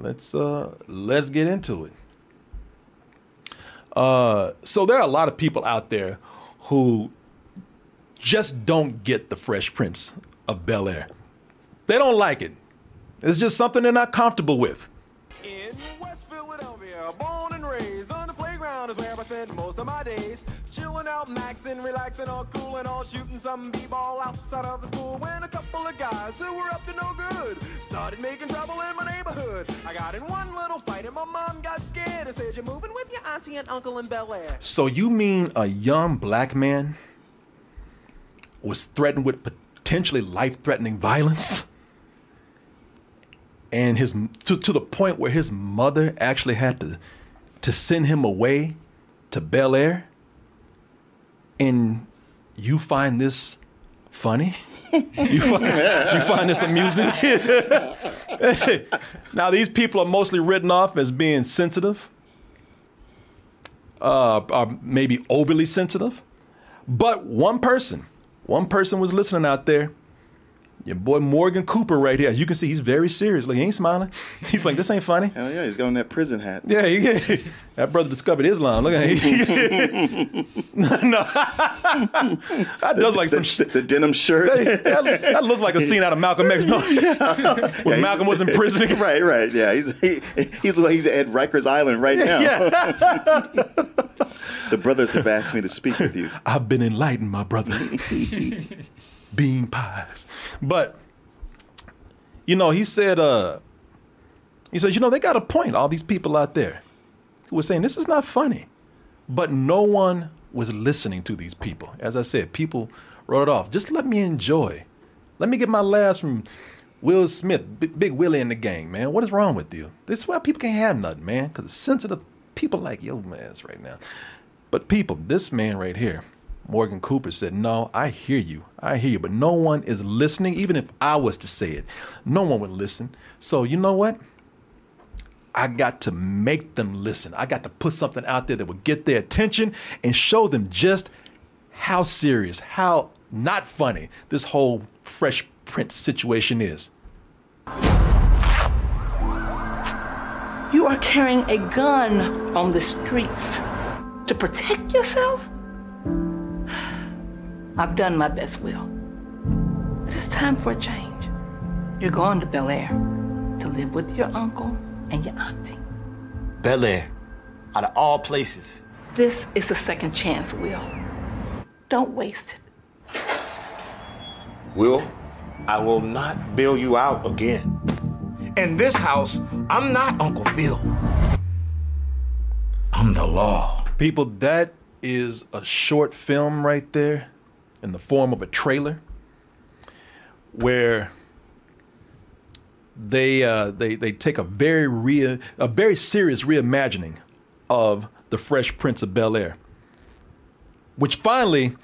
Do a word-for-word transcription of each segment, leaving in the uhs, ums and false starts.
let's uh, let's get into it. Uh, so there are a lot of people out there who just don't get the Fresh Prince of Bel-Air. They don't like it. It's just something they're not comfortable with. In West Philadelphia, born and raised on the playground is where I spend most of my days. Chilling out, maxing, relaxing, all cool and all shooting some b-ball outside of the school. When a couple of guys who were up to no good started making trouble in my neighborhood. I got in one little fight and my mom got scared and said, "You're moving with your auntie and uncle in Bel-Air." So you mean a young black man was threatened with potentially life-threatening violence? And his to, to the point where his mother actually had to to send him away to Bel-Air. And you find this funny? you, find, you find this amusing? Now, these people are mostly written off as being sensitive, uh, or maybe overly sensitive. But one person, one person was listening out there. Your boy Morgan Cooper right here. You can see he's very serious. Like, he ain't smiling. He's like, this ain't funny. Hell yeah, he's got on that prison hat. Yeah, he, he, that brother discovered Islam. Look at him. no, no. That the, does like the, some... The, the denim shirt. That, that, that looks like a scene out of Malcolm X, don't it? When yeah, Malcolm was in prison. Right, right, yeah. He's he, he looks like he's at Rikers Island right now. Yeah. The brothers have asked me to speak with you. I've been enlightened, my brother. Bean pies. But, you know, he said, uh, he says, you know, they got a point, all these people out there who were saying this is not funny. But no one was listening to these people. As I said, people wrote it off. Just let me enjoy. Let me get my laughs from Will Smith, B- Big Willie and the gang, man. What is wrong with you? This is why people can't have nothing, man, because sensitive people like yo man's right now. But people, this man right here, Morgan Cooper said, no, I hear you. I hear you. But no one is listening. Even if I was to say it, no one would listen. So you know what? I got to make them listen. I got to put something out there that would get their attention and show them just how serious, how not funny this whole Fresh Prince situation is. You are carrying a gun on the streets to protect yourself? I've done my best, Will. But it's time for a change. You're going to Bel-Air to live with your uncle and your auntie. Bel-Air, out of all places. This is a second chance, Will. Don't waste it. Will, I will not bail you out again. In this house, I'm not Uncle Phil. I'm the law. People, that is a short film right there, in the form of a trailer, where they uh, they they take a very rea- a very serious reimagining of the Fresh Prince of Bel-Air, which finally,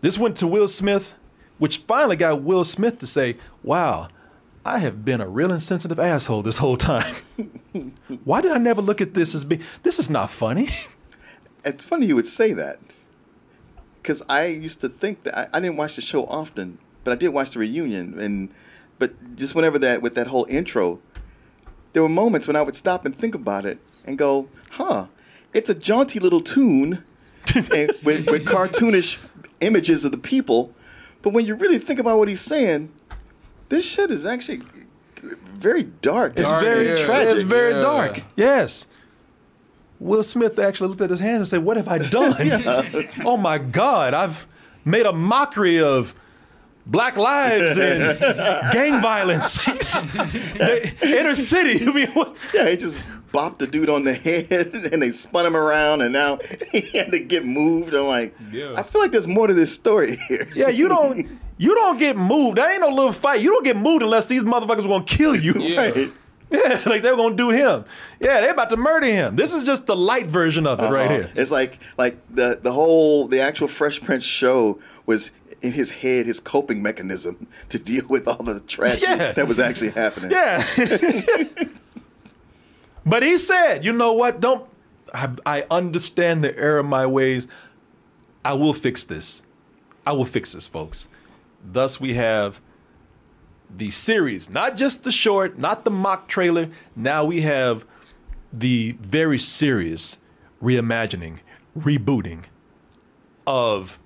this went to Will Smith, which finally got Will Smith to say, "Wow, I have been a real insensitive asshole this whole time. Why did I never look at this as being? This is not funny." It's funny you would say that. Because I used to think that I, I didn't watch the show often, but I did watch the reunion, and but just whenever that with that whole intro, there were moments when I would stop and think about it and go, "Huh, it's a jaunty little tune, and with, with cartoonish images of the people." But when you really think about what he's saying, this shit is actually very dark. It's dark, very yeah. tragic. It's very yeah. dark. Yes. Will Smith actually looked at his hands and said, "What have I done? yeah. Oh my God, I've made a mockery of black lives and gang violence, the inner city." I mean, what? Yeah, he just bopped the dude on the head and they spun him around, and now he had to get moved. I'm like, yeah. I feel like there's more to this story here. Yeah, you don't, you don't get moved. That ain't no little fight. You don't get moved unless these motherfuckers are gonna kill you. Yeah. Right? Yeah, like they were gonna do him. Yeah, they're about to murder him. This is just the light version of it, uh-huh. right here. It's like like the the whole the actual Fresh Prince show was in his head, his coping mechanism to deal with all the tragedy yeah. that was actually happening. Yeah. But he said, "You know what? Don't I, I understand the error of my ways. I will fix this. I will fix this, folks." Thus, we have the series, not just the short, not the mock trailer. Now we have the very serious reimagining, rebooting of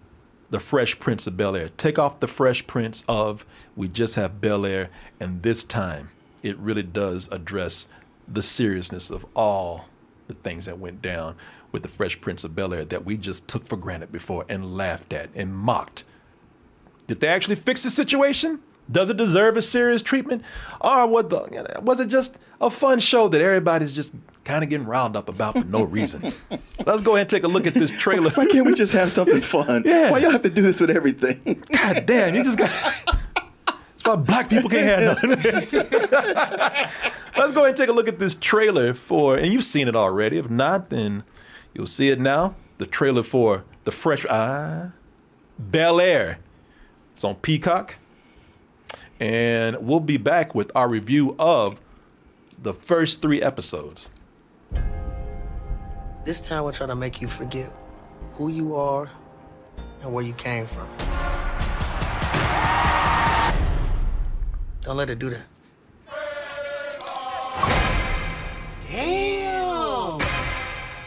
the Fresh Prince of Bel-Air. Take off the Fresh Prince of, we just have Bel-Air, and this time it really does address the seriousness of all the things that went down with the Fresh Prince of Bel-Air that we just took for granted before and laughed at and mocked. Did they actually fix the situation? Does it deserve a serious treatment? Or what the, was it just a fun show that everybody's just kind of getting riled up about for no reason? Let's go ahead and take a look at this trailer. Why can't we just have something fun? Yeah. Why y'all have to do this with everything? God damn, you just got... That's why black people can't have nothing. Let's go ahead and take a look at this trailer for... And you've seen it already. If not, then you'll see it now. The trailer for The Fresh... Ah, Bel-Air. It's on Peacock. And we'll be back with our review of the first three episodes. This time we're trying to make you forget who you are and where you came from. Don't let it do that. Damn!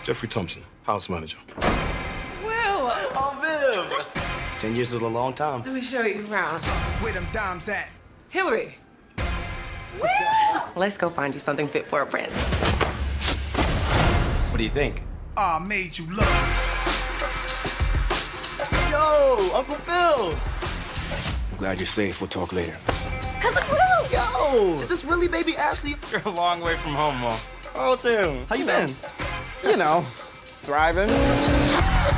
Jeffrey Thompson, house manager. Will! Oh, Viv! Ten years is a long time. Let me show you around. Where them dimes at? Hillary. Will! Let's go find you something fit for a prince. What do you think? I made you look. Yo, Uncle Phil. I'm glad you're safe. We'll talk later. Cousin Will. Yo. Is this really baby Ashley? You're a long way from home, Mom. Oh, Tim. How you been? You know, thriving. I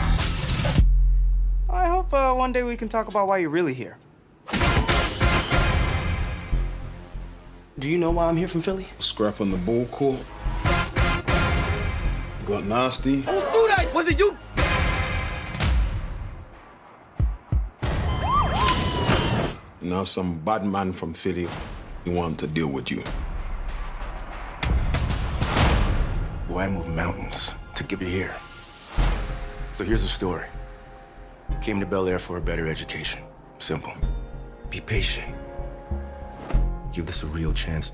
hope uh, one day we can talk about why you're really here. Do you know why I'm here from Philly? Scrap on the ball court. Got nasty. I do that. Was it you? Now some bad man from Philly. You want him to deal with you. Boy, I moved mountains to get you here. So here's the story. Came to Bel-Air for a better education. Simple. Be patient. Give this a real chance.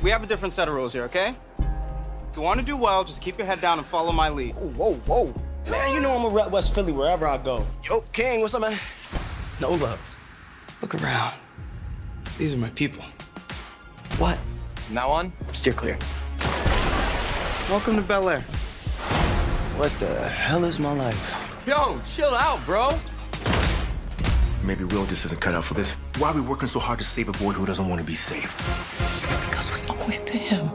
We have a different set of rules here, okay? If you want to do well, just keep your head down and follow my lead. Ooh, whoa, whoa. Man, you know I'm a rep West Philly wherever I go. Yo, King, what's up, man? No love. Look around. These are my people. What? From now on, steer clear. Welcome to Bel-Air. What the hell is my life? Yo, chill out, bro. Maybe Will just isn't cut out for this. Why are we working so hard to save a boy who doesn't want to be saved? Because we owe it to him.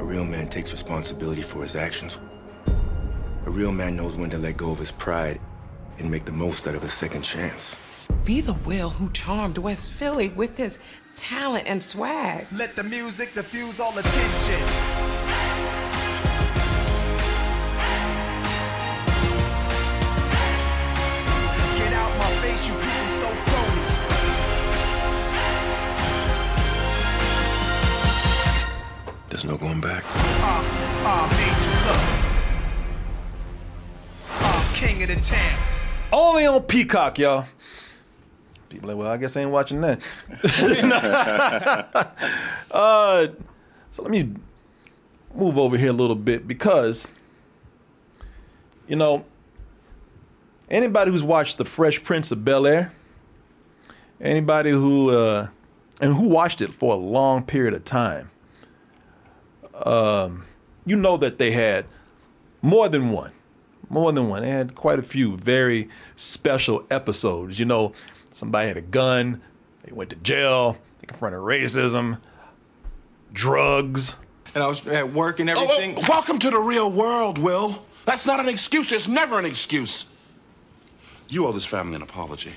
A real man takes responsibility for his actions. A real man knows when to let go of his pride and make the most out of his second chance. Be the Will who charmed West Philly with his talent and swag. Let the music diffuse all attention. You people so phony. There's no going back. Uh, uh, made you look. Uh, king of the town. Only on Peacock, y'all. People are like, well, I guess I ain't watching that. uh, so let me move over here a little bit because, you know, anybody who's watched The Fresh Prince of Bel-Air, anybody who, uh, and who watched it for a long period of time, um, you know that they had more than one, more than one. They had quite a few very special episodes. You know, somebody had a gun, they went to jail, they confronted racism, drugs. And I was at work and everything. Oh, oh, welcome to the real world, Will. That's not an excuse. It's never an excuse. You owe this family an apology.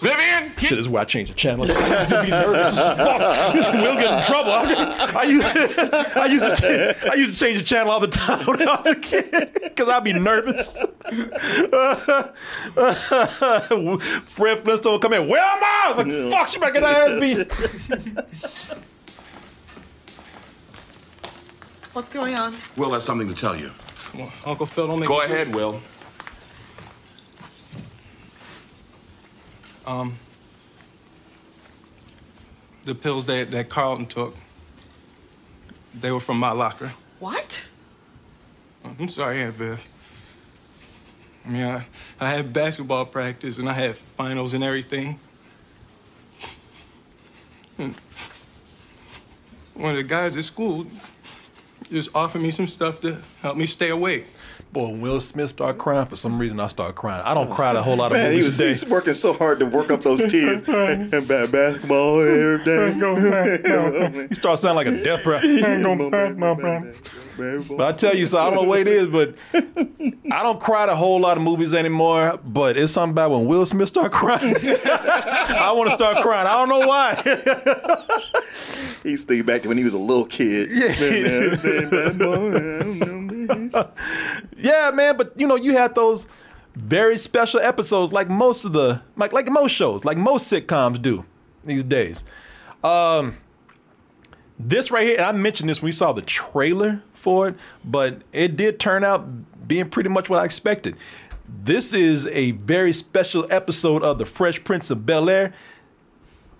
Vivian! Shit, this is where I changed the channel. I used to be nervous as fuck. We'll get in trouble. I used, I, used to, I used to change the channel all the time when I was a kid because I'd be nervous. Uh, uh, Fred Flintstone would come in, where am I? I was like, yeah. Fuck, she better get her ass beat. What's going on? Will has something to tell you. Come on, Uncle Phil, don't make Go ahead, food. Will. um, the pills that, that Carlton took, they were from my locker. What? I'm sorry, Aunt Viv. I mean, I, I had basketball practice and I had finals and everything. And one of the guys at school just offered me some stuff to help me stay awake. Boy, when Will Smith started crying, for some reason I started crying. I don't cry a whole lot of Man, movies today. He was working so hard to work up those tears. And basketball every day. He started sounding like a death rap. But I tell you, so I don't know what it is, but I don't cry at a whole lot of movies anymore, but it's something about when Will Smith started crying. I want to start crying. I don't know why. He's thinking back to when he was a little kid. Yeah. Yeah, man, but you know, you had those very special episodes like most of the like like most shows, like most sitcoms do these days. Um, this right here, and I mentioned this when we saw the trailer for it, but it did turn out being pretty much what I expected. This is a very special episode of the Fresh Prince of Bel-Air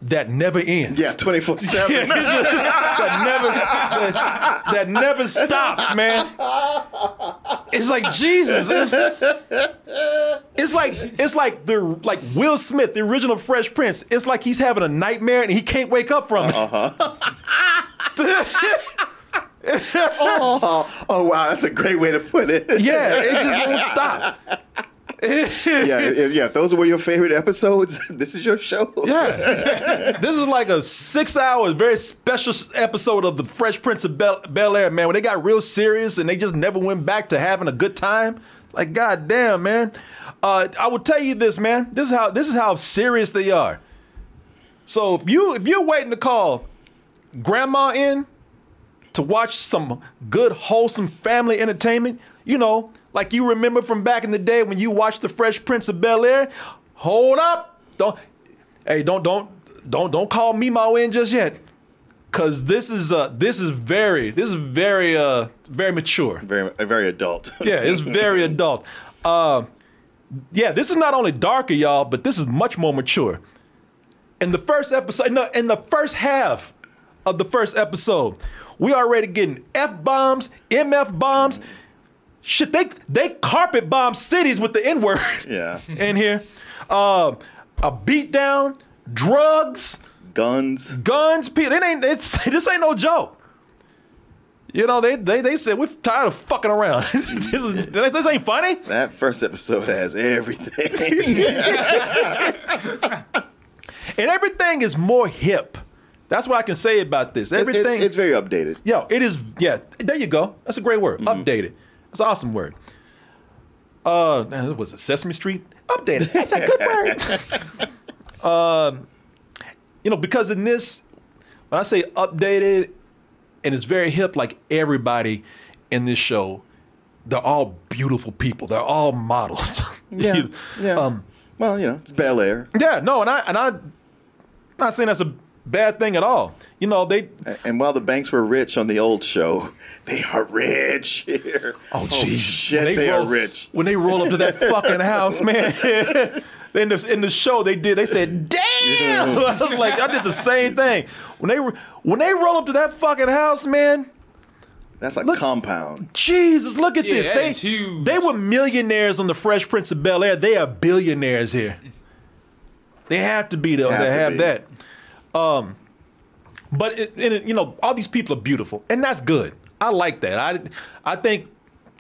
that never ends. Yeah, twenty-four seven. that, never, that, that never stops, man. It's like Jesus. It's, it's like it's like the like Will Smith, the original Fresh Prince. It's like he's having a nightmare and he can't wake up from it. Uh-huh. oh, oh, wow, that's a great way to put it. Yeah, it just won't stop. yeah, if, yeah. If those were your favorite episodes, this is your show. Yeah, this is like a six-hour, very special episode of the Fresh Prince of Bel- Bel-Air. Man, when they got real serious and they just never went back to having a good time, like goddamn, man. Uh, I will tell you this, man. This is how this is how serious they are. So if you if you're waiting to call Grandma in to watch some good, wholesome family entertainment, you know, like you remember from back in the day when you watched the Fresh Prince of Bel-Air. Hold up. Don't hey, don't don't don't don't call Meemaw in just yet. Cause this is uh this is very this is very uh very mature. Very very adult. Yeah, it's very adult. Uh yeah, this is not only darker, y'all, but this is much more mature. In the first episode, no, in the first half of the first episode, we already getting F-bombs, M F-bombs. Mm-hmm. Shit, they they carpet bomb cities with the N-word. Yeah. In here. Uh, a beatdown, drugs. Guns. Guns. It ain't, it's, this ain't no joke. You know, they they they said, we're tired of fucking around. this, is, this ain't funny. That first episode has everything. And everything is more hip. That's what I can say about this. Everything. It's, it's, it's very updated. Yo, it is. Yeah, there you go. That's a great word. Mm-hmm. Updated. That's an awesome word. Uh, man, was it Sesame Street? Updated. That's a good word. uh, you know, because in this, when I say updated, and it's very hip, like everybody in this show, they're all beautiful people. They're all models. Yeah. yeah. Um, well, you know, it's Bel-Air. Yeah. No, and I and I, I'm not saying that's a bad thing at all. You know, they... And while the Banks were rich on the old show, they are rich here. Oh, Jesus. Shit, they, they roll, are rich. When they roll up to that fucking house, man. in, the, in the show, they did. They said, damn! I was like, I did the same thing. When they when they roll up to that fucking house, man... That's like look, compound. Jesus, look at yeah, this. They, is huge. They were millionaires on the Fresh Prince of Bel-Air. They are billionaires here. They have to be, though. They have, they have, have that. Um, but it, it, you know, all these people are beautiful, and that's good. I like that. I, I think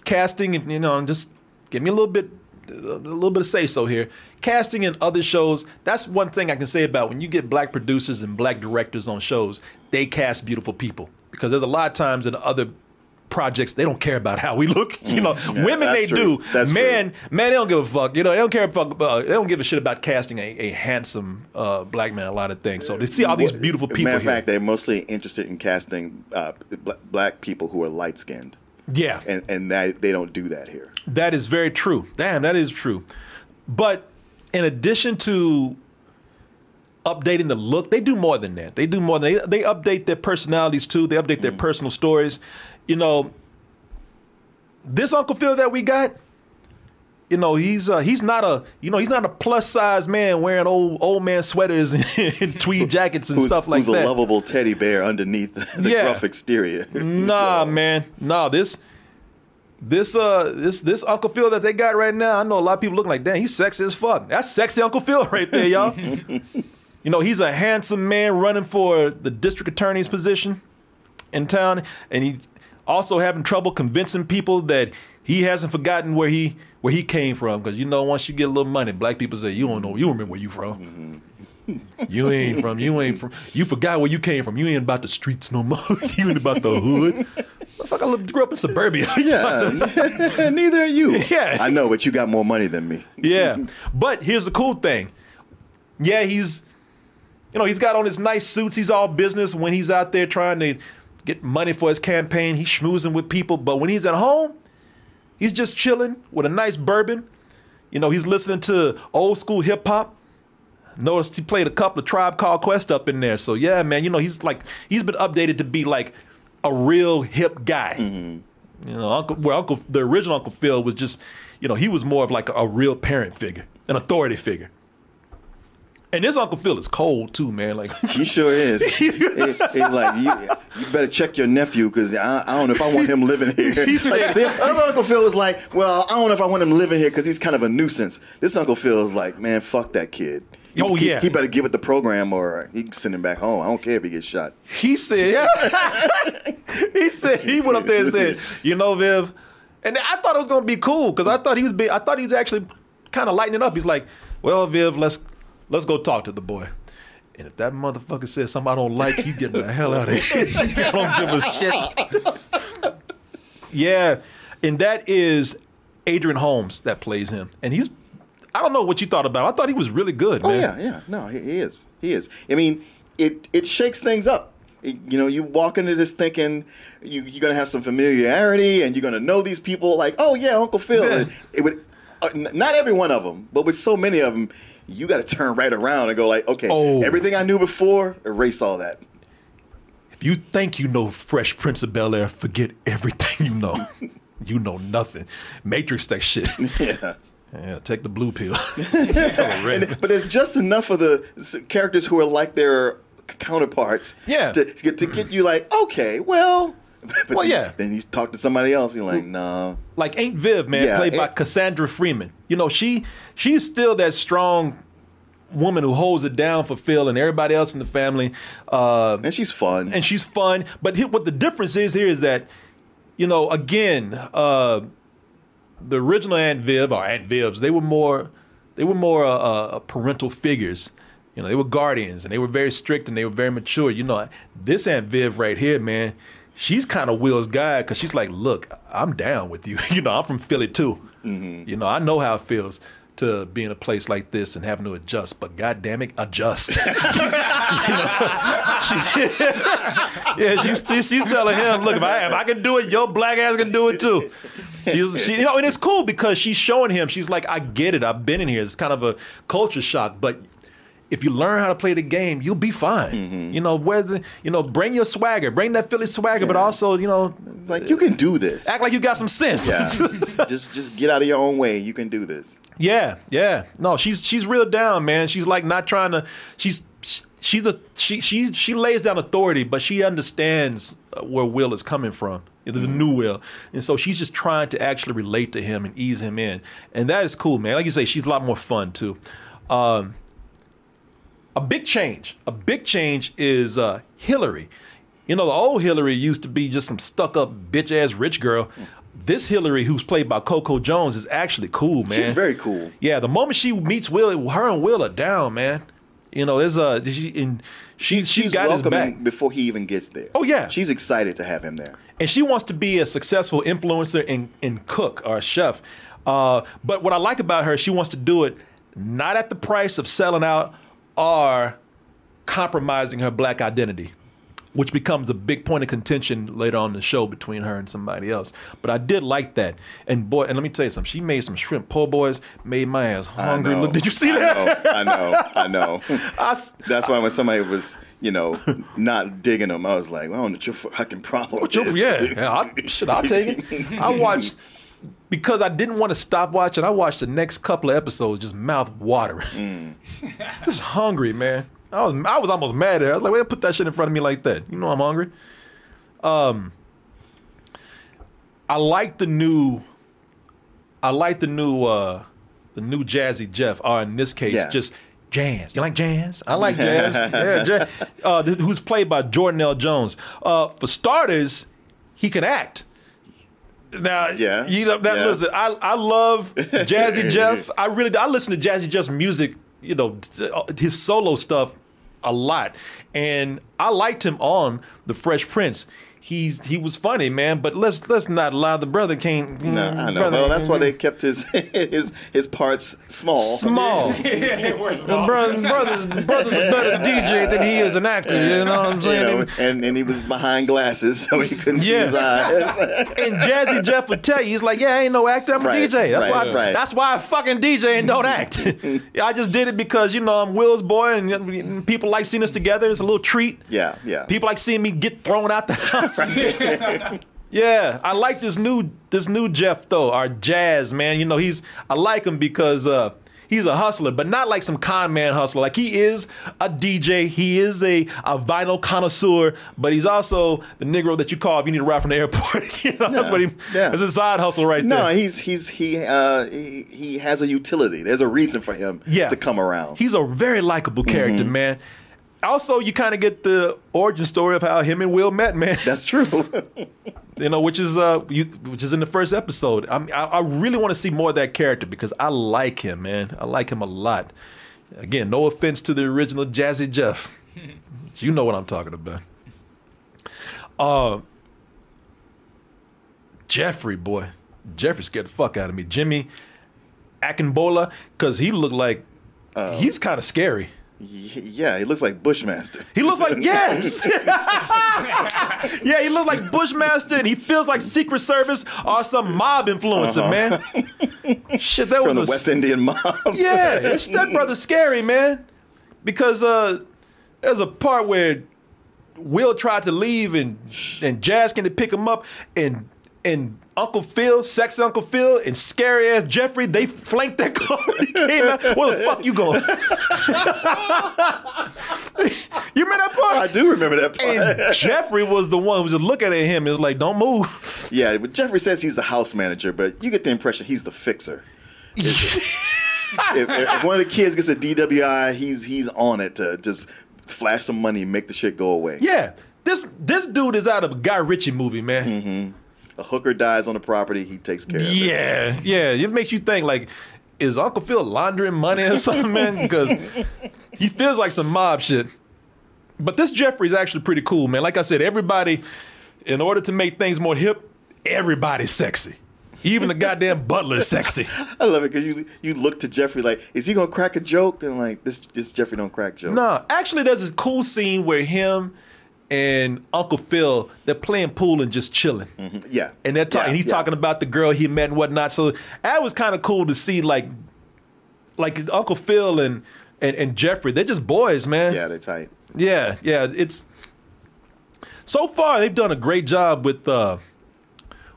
casting, you know, just give me a little bit, a little bit of say so here. Casting in other shows, that's one thing I can say about when you get black producers and black directors on shows, they cast beautiful people because there's a lot of times in other projects they don't care about how we look. You know, yeah, women they true. do, that's man, true. man they don't give a fuck. You know, they don't care about, uh, they don't give a shit about casting a, a handsome uh, black man. A lot of things. So they see all these beautiful people. Matter of fact, they're mostly interested in casting uh, black people who are light skinned. Yeah, and and that they don't do that here. That is very true. Damn, that is true. But in addition to updating the look, they do more than that. They do more than they, they update their personalities too. They update their mm. personal stories. You know, this Uncle Phil that we got, you know, he's uh, he's not a you know he's not a plus size man wearing old old man sweaters and, and tweed jackets and who's, stuff like who's that. Who's a lovable teddy bear underneath the yeah. gruff exterior? Nah, yeah. man, nah. This this uh this this Uncle Phil that they got right now, I know a lot of people looking like, damn, he's sexy as fuck. That's sexy Uncle Phil right there, y'all. You know, he's a handsome man running for the district attorney's position in town, and he's also having trouble convincing people that he hasn't forgotten where he where he came from. Because, you know, once you get a little money, black people say, you don't know, you remember where you from. Mm-hmm. You ain't from, you ain't from, you forgot where you came from. You ain't about the streets no more. You ain't about the hood. Fuck, I grew up in suburbia. Yeah, neither are you. Yeah. I know, but you got more money than me. Yeah, but here's the cool thing. Yeah, he's, you know, he's got on his nice suits. He's all business when he's out there trying to get money for his campaign. He's schmoozing with people. But when he's at home, he's just chilling with a nice bourbon. You know, he's listening to old school hip hop. Noticed he played a couple of Tribe Called Quest up in there. So, yeah, man, you know, he's like, he's been updated to be like a real hip guy. Mm-hmm. You know, Uncle, where Uncle, the original Uncle Phil was just, you know, he was more of like a, a real parent figure, an authority figure. And this Uncle Phil is cold too, man. Like he sure is. He's it, like, you, you better check your nephew because I, I don't know if I want him living here. He said, like, the other Uncle Phil was like, well, I don't know if I want him living here because he's kind of a nuisance. This Uncle Phil is like, man, fuck that kid. He, oh yeah, he, he better give it the program or he can send him back home. I don't care if he gets shot. He said, yeah. He said he went up there and said, you know, Viv, and I thought it was gonna be cool because I thought he was being, I thought he was actually kind of lightening up. He's like, well, Viv, let's. Let's go talk to the boy. And if that motherfucker says something I don't like, he getting the hell out of here. I don't give a shit. Yeah. And that is Adrian Holmes that plays him. And he's, I don't know what you thought about him. I thought he was really good, oh, man. Oh, yeah, yeah. No, he, he is. He is. I mean, it it shakes things up. It, you know, you walk into this thinking you, you're going to have some familiarity and you're going to know these people like, oh, yeah, Uncle Phil. Yeah. It, it would, uh, not every one of them, but with so many of them, you got to turn right around and go like, okay, oh, everything I knew before, erase all that. If you think you know Fresh Prince of Bel-Air, forget everything you know. You know nothing. Matrix that shit. Yeah. Yeah, take the blue pill. Yeah. And, but there's just enough of the characters who are like their counterparts yeah. to, to, get, to get you like, okay, well... But well, then, yeah. Then you talk to somebody else, you're like, no. Nah. Like Aunt Viv, man, yeah, played Aunt- by Cassandra Freeman. You know, she she's still that strong woman who holds it down for Phil and everybody else in the family. Uh, and she's fun. And she's fun. But he, what the difference is here is that, you know, again, uh, the original Aunt Viv or Aunt Vivs, they were more they were more uh, uh, parental figures. You know, they were guardians and they were very strict and they were very mature. You know, this Aunt Viv right here, man. She's kind of Will's guy because she's like, look, I'm down with you. You know, I'm from Philly, too. Mm-hmm. You know, I know how it feels to be in a place like this and having to adjust. But goddamn it, adjust. You know? she, yeah, she's, she's telling him, look, if I, if I can do it, your black ass can do it, too. She's, she, you know, and it's cool because she's showing him. She's like, I get it. I've been in here. It's kind of a culture shock. But if you learn how to play the game, you'll be fine. Mm-hmm. You know, where's the, you know, bring your swagger, bring that Philly swagger, yeah. But also, you know, it's like you can do this. Act like you got some sense. Yeah. just just get out of your own way. You can do this. Yeah, yeah. No, she's she's real down, man. She's like not trying to. She's she's a she she she lays down authority, but she understands where Will is coming from, the mm-hmm. new Will, and so she's just trying to actually relate to him and ease him in, and that is cool, man. Like you say, she's a lot more fun too. Um, A big change, a big change is uh, Hillary. You know, the old Hillary used to be just some stuck-up, bitch-ass rich girl. This Hillary, who's played by Coco Jones, is actually cool, man. She's very cool. Yeah, the moment she meets Will, her and Will are down, man. You know, there's a she, and she, she she's got his back before he even gets there. Oh yeah, she's excited to have him there, and she wants to be a successful influencer and and cook or a chef. Uh, but what I like about her, she wants to do it not at the price of selling out. Are compromising her black identity, which becomes a big point of contention later on in the show between her and somebody else. But I did like that. And boy, and let me tell you something, she made some shrimp po' boys, made my ass hungry. Look, did you see I that? Know, I know, I know. I, That's why when somebody was, you know, not digging them, I was like, well, I don't know what your fucking problem what is. Your, yeah, yeah I, shit, I'll take it. I watched because I didn't want to stop watching, I watched the next couple of episodes just mouth watering. Mm. Just hungry, man. I was I was almost mad at her. I was like, wait, put that shit in front of me like that. You know I'm hungry. Um, I like the new, I like the new, uh, the new Jazzy Jeff, or in this case, yeah. just Jazz. You like Jazz? I like Jazz. yeah, Jazz. Uh, th- who's played by Jordan L. Jones. Uh, for starters, he can act. Now, yeah. you know, now yeah. listen, I, I love Jazzy Jeff. I really do. I listen to Jazzy Jeff's music, you know, his solo stuff a lot. And I liked him on The Fresh Prince. He he was funny, man, but let's let's not lie. The brother can't. No, I know. Well, that's why they kept his his his parts small. Small. yeah, small. The brother, brother's, brother's a better D J than he is an actor. You know what I'm saying? You know, and and he was behind glasses, so he couldn't yeah. see his eyes. And Jazzy Jeff would tell you, he's like, "Yeah, I ain't no actor. I'm right, a D J. That's right, why. I, right. That's why I fucking D J and don't act. I just did it because you know I'm Will's boy, and people like seeing us together. It's a little treat. Yeah, yeah. People like seeing me get thrown out the house." Yeah, I like this new this new Jeff though, our Jazz, man. You know, he's I like him because uh, he's a hustler, but not like some con man hustler. Like he is a D J, he is a, a vinyl connoisseur, but he's also the Negro that you call if you need a ride from the airport. You know, no, that's what he. Yeah. That's his side hustle right no, there. No, he's he's he, uh, he he has a utility. There's a reason for him yeah. to come around. He's a very likable character, mm-hmm. man. Also, you kind of get the origin story of how him and Will met, man. That's true. You know, which is uh, you, which is in the first episode. I'm, I I really want to see more of that character because I like him, man. I like him a lot. Again, no offense to the original Jazzy Jeff. You know what I'm talking about. Uh, Jeffrey, boy. Jeffrey scared the fuck out of me. Jimmy Akinbola, because he looked like uh, he's kind of scary. Yeah, he looks like Bushmaster. He looks like, yes! Yeah, he looks like Bushmaster, and he feels like Secret Service or some mob influencer, uh-huh. man. Shit, that From was the a... West Indian mob. Yeah, that brother's scary, man. Because uh, there's a part where Will tried to leave, and and Jazz came to pick him up, and... and Uncle Phil, sexy Uncle Phil, and scary ass Jeffrey, they flanked that car when he came out. Where the fuck you going? You remember that part? I do remember that part. And Jeffrey was the one who was just looking at him and was like, don't move. Yeah, but Jeffrey says he's the house manager, but you get the impression he's the fixer. if, if, if one of the kids gets a D W I, he's he's on it to just flash some money and make the shit go away. Yeah. This, this dude is out of a Guy Ritchie movie, man. Mm-hmm. A hooker dies on the property, he takes care of it. Yeah, yeah. It makes you think, like, is Uncle Phil laundering money or something, man? Because he feels like some mob shit. But this Jeffrey's actually pretty cool, man. Like I said, everybody, in order to make things more hip, everybody's sexy. Even the goddamn butler is sexy. I love it because you you look to Jeffrey like, is he going to crack a joke? And like, this, this Jeffrey don't crack jokes. Nah, actually, there's this cool scene where him... and Uncle Phil, they're playing pool and just chilling. Mm-hmm. Yeah. And they're talking. Yeah, he's yeah. talking about the girl he met and whatnot. So that was kind of cool to see, like, like Uncle Phil and, and and Jeffrey. They're just boys, man. Yeah, they're tight. Yeah, yeah. It's so far they've done a great job with uh,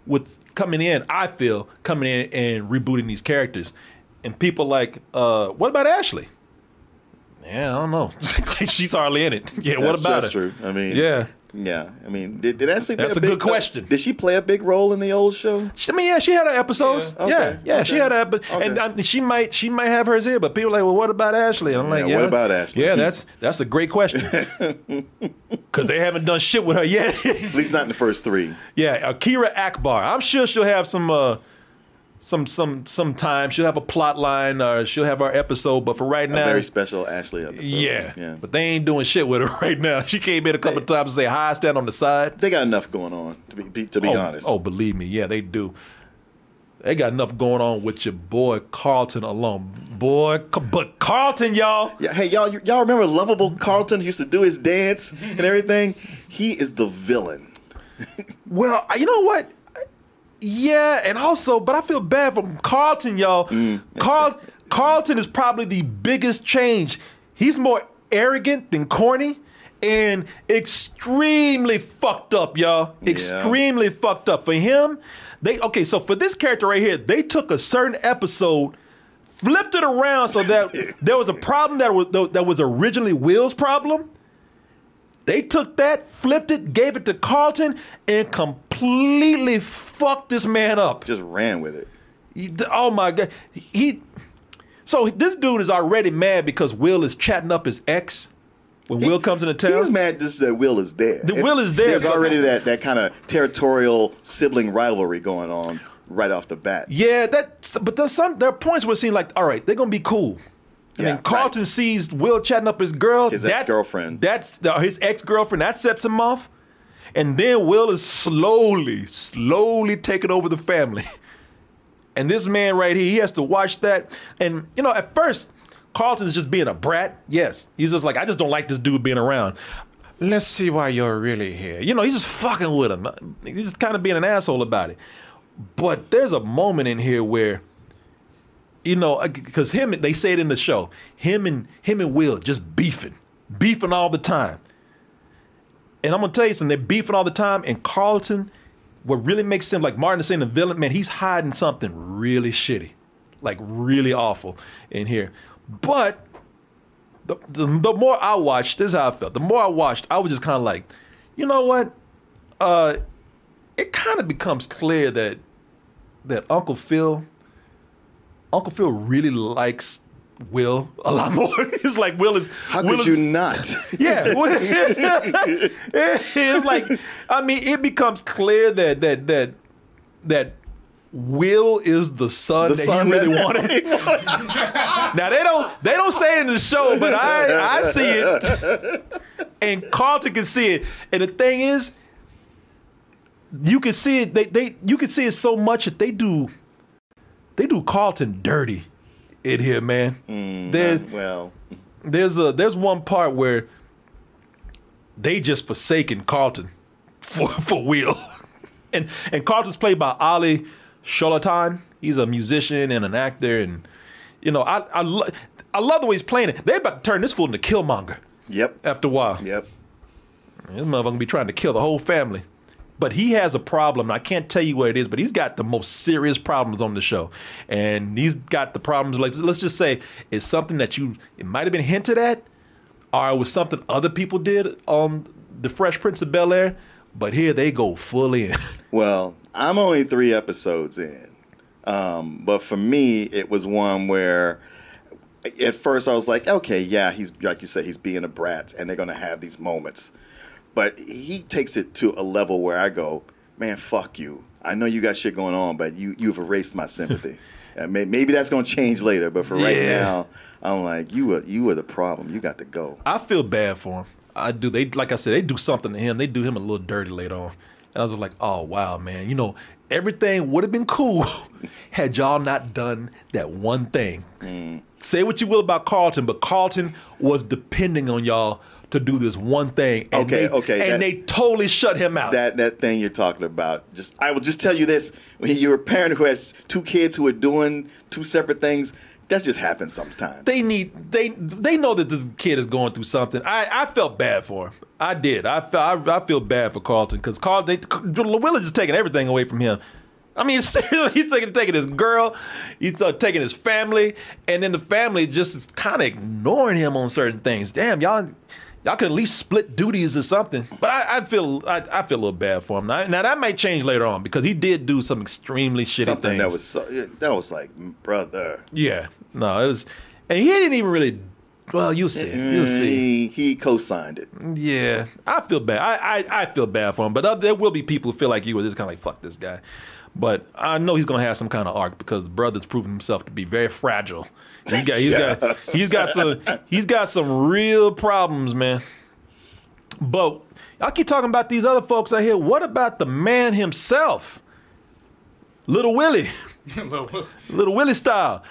with coming in. I feel coming in and rebooting these characters, and people like, uh, what about Ashley? Yeah, I don't know. She's hardly in it. Yeah, that's what about that's her? That's true. I mean, yeah. Yeah. I mean, did, did Ashley play that's a, a big, good question. Uh, did she play a big role in the old show? She, I mean, yeah, she had her episodes. Yeah, okay. yeah, yeah okay. she had her episodes. Okay. And I, she might she might have hers here, but people are like, well, what about Ashley? And I'm like, yeah, yeah, what about Ashley? Yeah, that's that's a great question. Because they haven't done shit with her yet. At least not in the first three. Yeah, Akira Akbar. I'm sure she'll have some... Uh, Some some some time she'll have a plot line or she'll have our episode, but for right now, a very special Ashley episode. Yeah, yeah, but they ain't doing shit with her right now. She came in a couple they, of times and say hi, stand on the side. They got enough going on to be to be oh, honest. Oh, believe me, yeah, they do. They got enough going on with your boy Carlton alone, boy. But Carlton, y'all. Yeah, hey, y'all, y'all remember lovable Carlton who used to do his dance and everything? He is the villain. Well, you know what? Yeah, and also, but I feel bad for Carlton, y'all. Mm. Carl Carlton is probably the biggest change. He's more arrogant than corny, and extremely fucked up, y'all. Yeah. Extremely fucked up. For him, they okay, so for this character right here, they took a certain episode, flipped it around so that there was a problem that was that was originally Will's problem. They took that, flipped it, gave it to Carlton, and completely fucked this man up. Just ran with it. He, oh my God. He So this dude is already mad because Will is chatting up his ex when he, Will comes into town. He's mad just that Will is there. The Will is there. There's already that, that kind of territorial sibling rivalry going on right off the bat. Yeah, that. But there's some there are points where it seems like, all right, they're going to be cool. And yeah, then Carlton right. sees Will chatting up his girl. His that, ex-girlfriend. That's the, his ex-girlfriend. That sets him off. And then Will is slowly, slowly taking over the family. And this man right here, he has to watch that. And, you know, at first, Carlton is just being a brat. Yes. He's just like, I just don't like this dude being around. Let's see why you're really here. You know, he's just fucking with him. He's just kind of being an asshole about it. But there's a moment in here where, you know, because him, they say it in the show, him and him and Will just beefing, beefing all the time. And I'm going to tell you something, they're beefing all the time. And Carlton, what really makes him, like Martin is saying, the villain, man, he's hiding something really shitty, like really awful in here. But the the, the more I watched, this is how I felt. The more I watched, I was just kind of like, you know what? Uh, it kind of becomes clear that that Uncle Phil... Uncle Phil really likes Will a lot more. He's like, Will is... How Will could is, you not? Yeah. It's like, I mean, it becomes clear that that that that Will is the son the that son he really that wanted. Now, they don't they don't say it in the show, but I, I see it. And Carlton can see it. And the thing is, you can see it, they, they you can see it so much that they do... They do Carlton dirty in here, man. Mm, there's, well, there's a there's one part where they just forsaken Carlton for for Will, and and Carlton's played by Ali Sholatan. He's a musician and an actor, and you know I I, lo- I love the way he's playing it. They about to turn this fool into Killmonger. Yep. After a while. Yep. This motherfucker gonna be trying to kill the whole family. But he has a problem. I can't tell you what it is, but he's got the most serious problems on the show. And he's got the problems, like, let's just say, it's something that you, it might have been hinted at, or it was something other people did on The Fresh Prince of Bel-Air, but here they go full in. Well, I'm only three episodes in. Um, but for me, it was one where... At first I was like, okay, yeah, he's like you said, he's being a brat, and they're going to have these moments. But he takes it to a level where I go, man, fuck you. I know you got shit going on, but you, you've erased my sympathy. And may, maybe that's going to change later, but for yeah. right now, I'm like, you are, you are the problem. You got to go. I feel bad for him. I do. They Like I said, they do something to him. They do him a little dirty later on. And I was just like, oh, wow, man. You know, everything would have been cool had y'all not done that one thing. Mm. Say what you will about Carlton, but Carlton was depending on y'all to do this one thing, and, okay, they, okay, and that, they totally shut him out. That that thing you're talking about, just I will just tell you this: when you're a parent who has two kids who are doing two separate things, that just happens sometimes. They need they they know that this kid is going through something. I, I felt bad for him. I did. I felt I, I feel bad for Carlton because Carlton, Will is just taking everything away from him. I mean, seriously, he's taking, taking his girl, he's uh, taking his family, and then the family just is kind of ignoring him on certain things. Damn, y'all. Y'all could at least split duties or something. But I, I feel I, I feel a little bad for him. Now, now, that might change later on because he did do some extremely shitty something things. That was so, that was like, brother. Yeah. No, it was. And he didn't even really. Well, you'll see. You'll see. He, he co-signed it. Yeah. I feel bad. I, I, I feel bad for him. But there will be people who feel like you were just kind of like, fuck this guy. But I know he's going to have some kind of arc because the brother's proven himself to be very fragile. He's got, he's yeah. got, he's got some, he's got some real problems, man. But I keep talking about these other folks out here. What about the man himself, Little Willie, Little Willie style,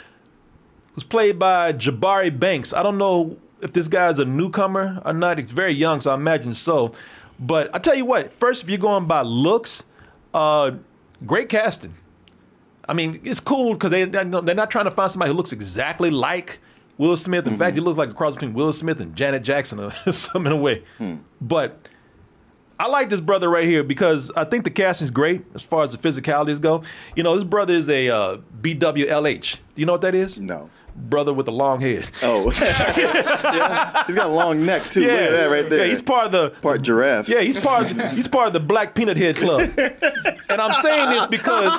who's played by Jabari Banks? I don't know if this guy's a newcomer or not. He's very young, so I imagine so. But I tell you what, first, if you're going by looks, uh. Great casting. I mean, it's cool because they, they're not trying to find somebody who looks exactly like Will Smith. In mm-hmm. fact, he looks like a cross between Will Smith and Janet Jackson or some in a way. Hmm. But I like this brother right here because I think the casting is great as far as the physicalities go. You know, this brother is a uh, B W L H. You know what that is? No. Brother with a long head. Oh. Yeah. He's got a long neck too. Yeah. Look at that right there. Yeah, he's part of the part giraffe. Yeah, he's part of, he's part of the Black Peanut Head Club. And I'm saying this because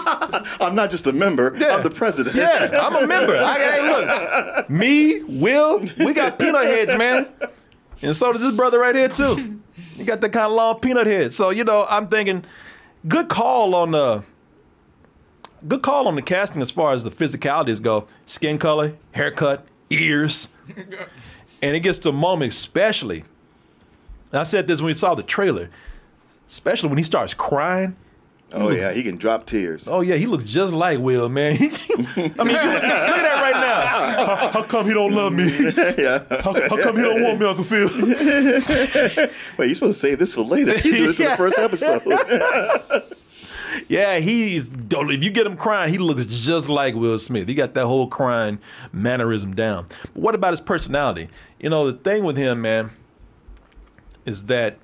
I'm not just a member, yeah. I'm the president. Yeah, I'm a member. I, hey, look. Me, Will, we got peanut heads, man. And so does this brother right here too. He got that kind of long peanut head. So, you know, I'm thinking good call on the Good call on the casting as far as the physicalities go. Skin color, haircut, ears. And it gets to a moment especially. And I said this when we saw the trailer. Especially when he starts crying. Oh, look, yeah. He can drop tears. Oh, yeah. He looks just like Will, man. I mean, look, look at that right now. How, how come he don't love me? Yeah. How, how come he don't want me, Uncle Phil? Wait, you're supposed to save this for later. You do this yeah. in the first episode. Yeah, he's. If you get him crying, he looks just like Will Smith. He got that whole crying mannerism down. But what about his personality? You know, the thing with him, man, is that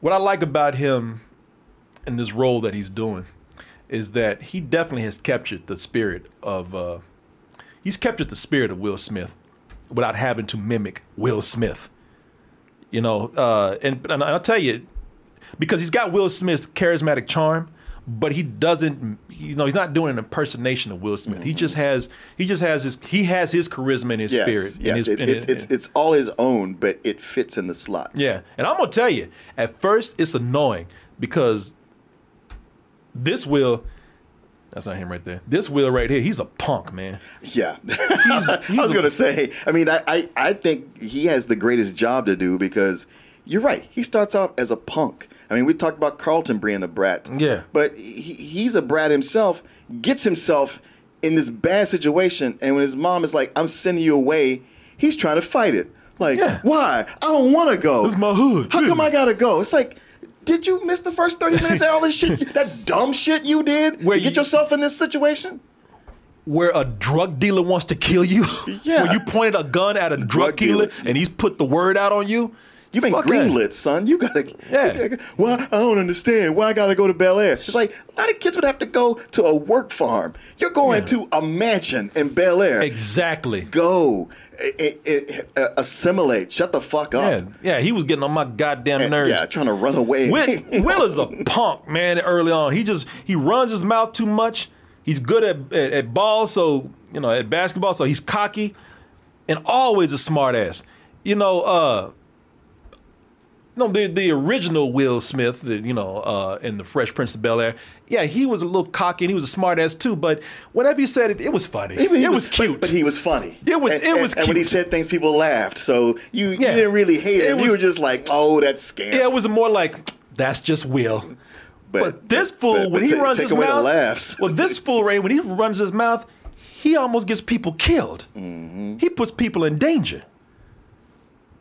what I like about him in this role that he's doing is that he definitely has captured the spirit of. Uh, he's captured the spirit of Will Smith without having to mimic Will Smith. You know, uh, and, and I'll tell you. Because he's got Will Smith's charismatic charm, but he doesn't, you know, he's not doing an impersonation of Will Smith. Mm-hmm. He just has, he just has his, he has his charisma and his yes, spirit. Yes, his, it, it's, his, it's, it's all his own, but it fits in the slot. Yeah, and I'm going to tell you, at first it's annoying because this Will, that's not him right there. This Will right here, he's a punk, man. Yeah. He's, he's I was going to say, I mean, I, I, I think he has the greatest job to do because you're right. He starts off as a punk. I mean, we talked about Carlton being a brat. Yeah. But he, he's a brat himself, gets himself in this bad situation, and when his mom is like, I'm sending you away, he's trying to fight it. Like, yeah. Why? I don't want to go. It's my hood. How come I got to go? It's like, did you miss the first thirty minutes of all this shit, that dumb shit you did Where to you- get yourself in this situation? Where a drug dealer wants to kill you? Yeah. Where you pointed a gun at a drug, drug dealer, dealer and he's put the word out on you? You've been Fuck greenlit, that. son. You gotta. Yeah. Why? Well, I don't understand. Why I gotta go to Bel Air? It's like a lot of kids would have to go to a work farm. You're going yeah. to a mansion in Bel Air. Exactly. Go. It, it, it, assimilate. Shut the fuck up. Yeah. yeah, he was getting on my goddamn nerves. Yeah, trying to run away. Will, Will is a punk, man, early on. He just, he runs his mouth too much. He's good at, at, at ball, so, you know, at basketball, so he's cocky and always a smart ass. You know, uh, No, the the original Will Smith, the, you know, uh, in the Fresh Prince of Bel-Air, yeah, he was a little cocky and he was a smart ass too. But whenever he said it, it was funny. It, it was, was cute, but, but he was funny. It was and, it was. And, cute. And when he said things, people laughed. So you, yeah. you didn't really hate it. Him. Was, you were just like, oh, that's scam. Yeah, it was more like that's just Will. But, but this fool but, but when he t- runs his mouth, laughs. Well, this fool Ray when he runs his mouth, he almost gets people killed. Mm-hmm. He puts people in danger.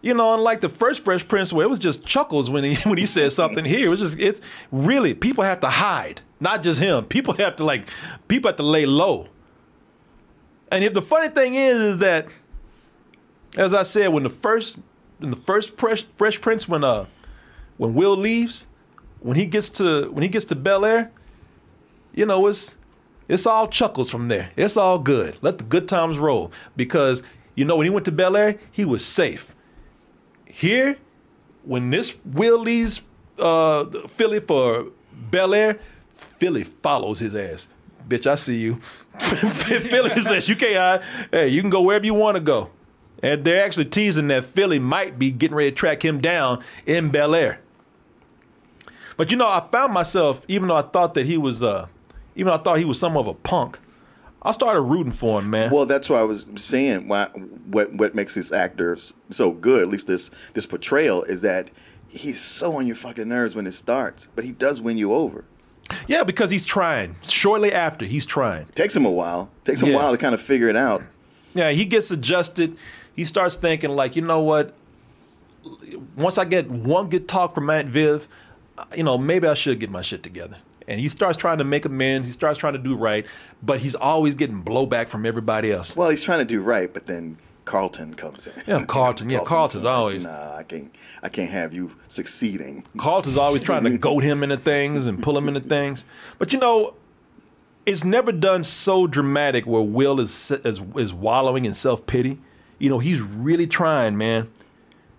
You know, unlike the first Fresh Prince, where it was just chuckles when he when he said something. Here, it was just it's really people have to hide, not just him. People have to like people have to lay low. And if the funny thing is, is that, as I said, when the first in the first Fresh, Fresh Prince, when uh when Will leaves, when he gets to when he gets to Bel Air, you know, it's it's all chuckles from there. It's all good. Let the good times roll because you know when he went to Bel Air, he was safe. Here, when this Will leaves uh, Philly for Bel Air, Philly follows his ass. Bitch, I see you. Philly says, you can't hide. Hey, you can go wherever you want to go. And they're actually teasing that Philly might be getting ready to track him down in Bel Air. But, you know, I found myself, even though I thought that he was, uh, even though I thought he was somewhat of a punk, I started rooting for him, man. Well, that's what I was saying. Why, what what makes this actor so good, at least this this portrayal, is that he's so on your fucking nerves when it starts, but he does win you over. Yeah, because he's trying. Shortly after, he's trying. Takes him a while. Takes him yeah. a while to kind of figure it out. Yeah, he gets adjusted. He starts thinking like, you know what? Once I get one good talk from Aunt Viv, you know, maybe I should get my shit together. And he starts trying to make amends. He starts trying to do right, but he's always getting blowback from everybody else. Well, he's trying to do right, but then Carlton comes in. Yeah, Carlton. Yeah, Carlton's always. Nah, I can't. I can't have you succeeding. Carlton's always trying to goad him into things and pull him into things. But you know, it's never done so dramatic where Will is is, is wallowing in self-pity. You know, he's really trying, man.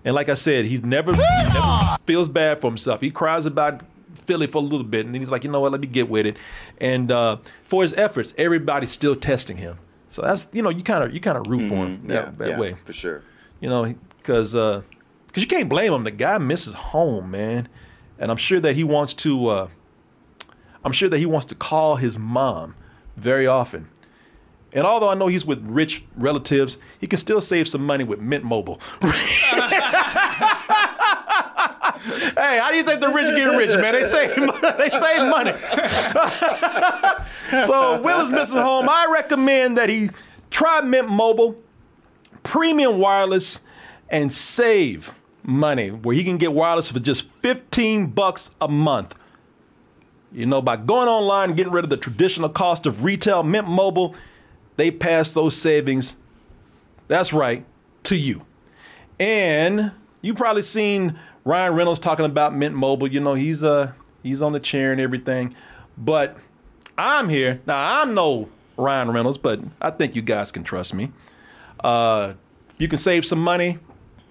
And like I said, he's never, he never feels bad for himself. He cries about Philly for a little bit, and then he's like, you know what? Let me get with it. And uh, for his efforts, everybody's still testing him. So that's, you know, you kind of you kind of root mm-hmm. for him yeah, that, that yeah, way. For sure. You know, because uh, you can't blame him. The guy misses home, man. And I'm sure that he wants to, uh, I'm sure that he wants to call his mom very often. And although I know he's with rich relatives, he can still save some money with Mint Mobile. Hey, how do you think the rich get rich, man? They save, they save money. So Will is missing home. I recommend that he try Mint Mobile, premium wireless, and save money where he can get wireless for just fifteen bucks a month. You know, by going online and getting rid of the traditional cost of retail, Mint Mobile, they pass those savings, that's right, to you. And you've probably seen Ryan Reynolds talking about Mint Mobile. You know, he's uh he's on the chair and everything. But I'm here. Now, I'm no Ryan Reynolds, but I think you guys can trust me. Uh, you can save some money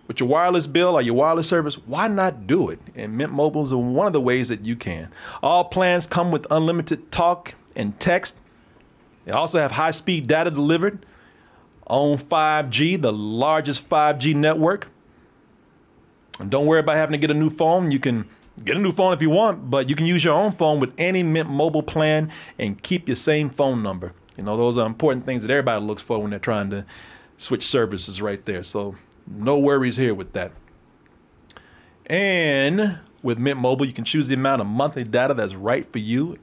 with your wireless bill or your wireless service. Why not do it? And Mint Mobile is one of the ways that you can. All plans come with unlimited talk and text. They also have high-speed data delivered on five G, the largest five G network. And don't worry about having to get a new phone. You can get a new phone if you want, but you can use your own phone with any Mint Mobile plan and keep your same phone number. You know, those are important things that everybody looks for when they're trying to switch services right there. So no worries here with that. And with Mint Mobile, you can choose the amount of monthly data that's right for you.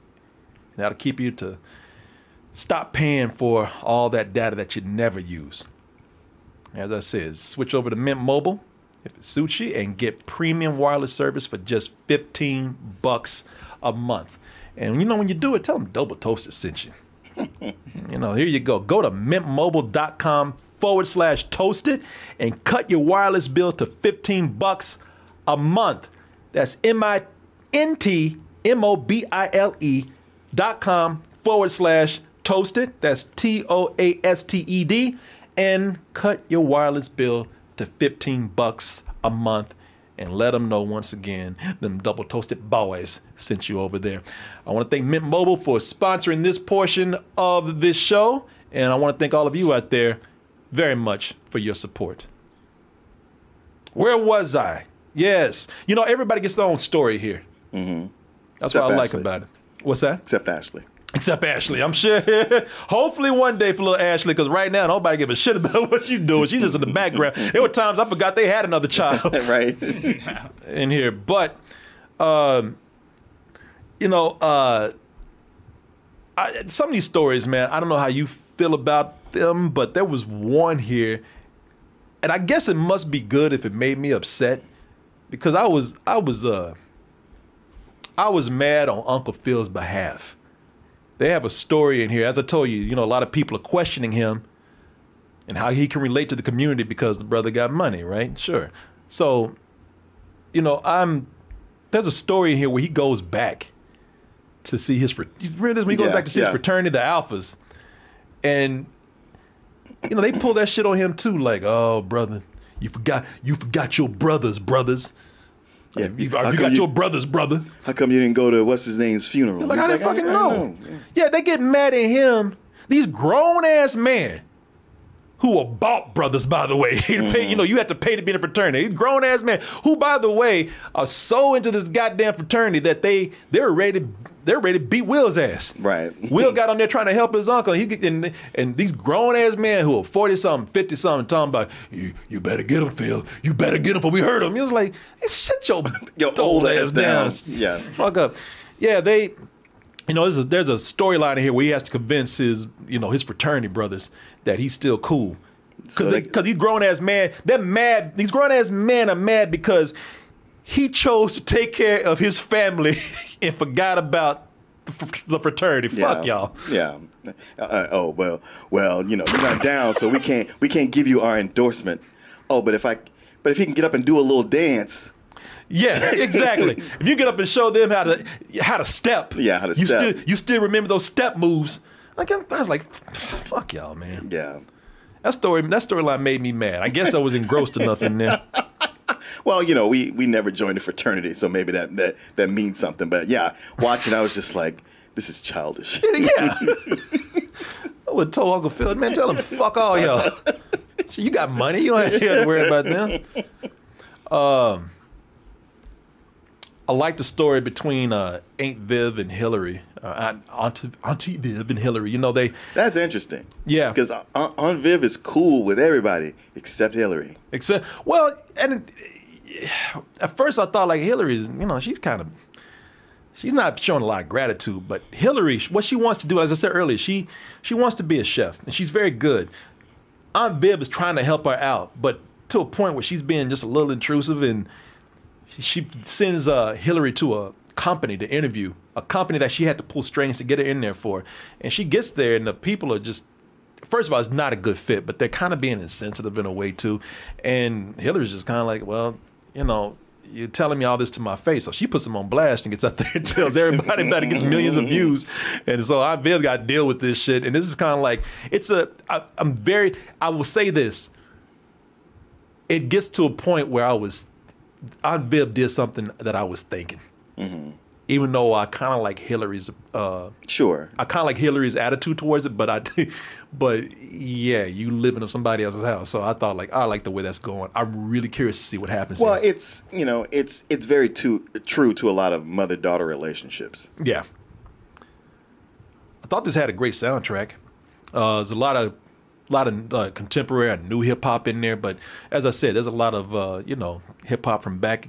That'll keep you to stop paying for all that data that you never use. As I said, switch over to Mint Mobile if it suits you, and get premium wireless service for just fifteen bucks a month. And you know, when you do it, tell them Double Toasted sent you. You know, here you go. Go to mint mobile dot com forward slash toasted and cut your wireless bill to fifteen bucks a month. That's M-I-N-T-M-O-B-I-L-E dot com forward slash toasted. That's T O A S T E D. And cut your wireless bill to fifteen bucks a month, and let them know once again them Double Toasted boys sent you over there. I want to thank Mint Mobile for sponsoring this portion of this show, and I want to thank all of you out there very much for your support. Where was I? Yes. You know, everybody gets their own story here. Mm-hmm. That's Except what I Ashley. like about it. What's that? Except Ashley. Except Ashley, I'm sure. Hopefully one day for little Ashley, because right now nobody give a shit about what she's doing. She's just in the background. There were times I forgot they had another child right in here. But, um, you know, uh, I, some of these stories, man, I don't know how you feel about them, but there was one here, and I guess it must be good if it made me upset, because I was, I was, uh, I was mad on Uncle Phil's behalf. They have a story in here. As I told you, you know, a lot of people are questioning him and how he can relate to the community because the brother got money, right? Sure. So, you know, I'm there's a story in here where he goes back to see his remember this when he goes yeah, back to see yeah. his fraternity, the Alphas. And you know, they pull that shit on him too, like, "Oh, brother, you forgot you forgot your brothers, brothers." Yeah, you, you got you, your brother's brother. How come you didn't go to what's his name's funeral? He's like, He's I didn't like, fucking I, know. I know. Yeah. yeah, they get mad at him. These grown ass men who are bought brothers, by the way. Mm-hmm. pay, you know, you have to pay to be in a fraternity. These grown ass men who, by the way, are so into this goddamn fraternity that they they're ready to, they're ready to beat Will's ass. Right. Will got on there trying to help his uncle. He and, and these grown ass men who are forty something, fifty something, talking about you. You better get him, Phil. You better get him, for we heard him. He was like, hey, shut your, your old, old ass down. down. Yeah. Fuck up. Yeah, they. You know, there's a, there's a storyline in here where he has to convince his, you know, his fraternity brothers that he's still cool. Because so like, these grown ass men, they're mad. These grown ass men are mad because he chose to take care of his family and forgot about the fraternity. Fuck yeah. y'all. Yeah. Uh, oh well, well, you know, you're not down, so we can't we can't give you our endorsement. Oh, but if I, but if he can get up and do a little dance. Yeah, exactly. If you get up and show them how to how to step. Yeah, how to you step. Still, you still remember those step moves. Like I was like, fuck y'all, man. Yeah. That story, that storyline made me mad. I guess I was engrossed enough in there. Well, you know, we, we never joined a fraternity, so maybe that, that, that means something. But yeah, watching, I was just like, this is childish. Yeah. I would have told Uncle Phil, man, tell him, fuck all y'all. So you got money, you ain't here to worry about them. Um, I like the story between uh, Aunt Viv and Hillary, uh, Aunt Auntie Viv and Hillary. You know they. That's interesting. Yeah, because Aunt, Aunt Viv is cool with everybody except Hillary. Except well, and at first I thought like Hillary's, you know, she's kind of, she's not showing a lot of gratitude. But Hillary, what she wants to do, as I said earlier, she she wants to be a chef and she's very good. Aunt Viv is trying to help her out, but to a point where she's being just a little intrusive and. She sends uh, Hillary to a company to interview, a company that she had to pull strings to get her in there for. And she gets there, and the people are just, first of all, it's not a good fit, but they're kind of being insensitive in a way, too. And Hillary's just kind of like, well, you know, you're telling me all this to my face. So she puts them on blast and gets out there and tells everybody about it, gets millions of views. And so Aunt Viv's got to deal with this shit. And this is kind of like, it's a, I, I'm very, I will say this. It gets to a point where I was Aunt Viv did something that I was thinking, mm-hmm. even though I kind of like Hillary's. Uh, sure, I kind of like Hillary's attitude towards it, but I, but yeah, you living in somebody else's house, so I thought like I like the way that's going. I'm really curious to see what happens. Well, here. It's you know, it's it's very too, true to a lot of mother-daughter relationships. Yeah, I thought this had a great soundtrack. Uh, there's a lot of A lot of uh, contemporary and new hip hop in there, but as I said, there's a lot of uh, you know hip hop from back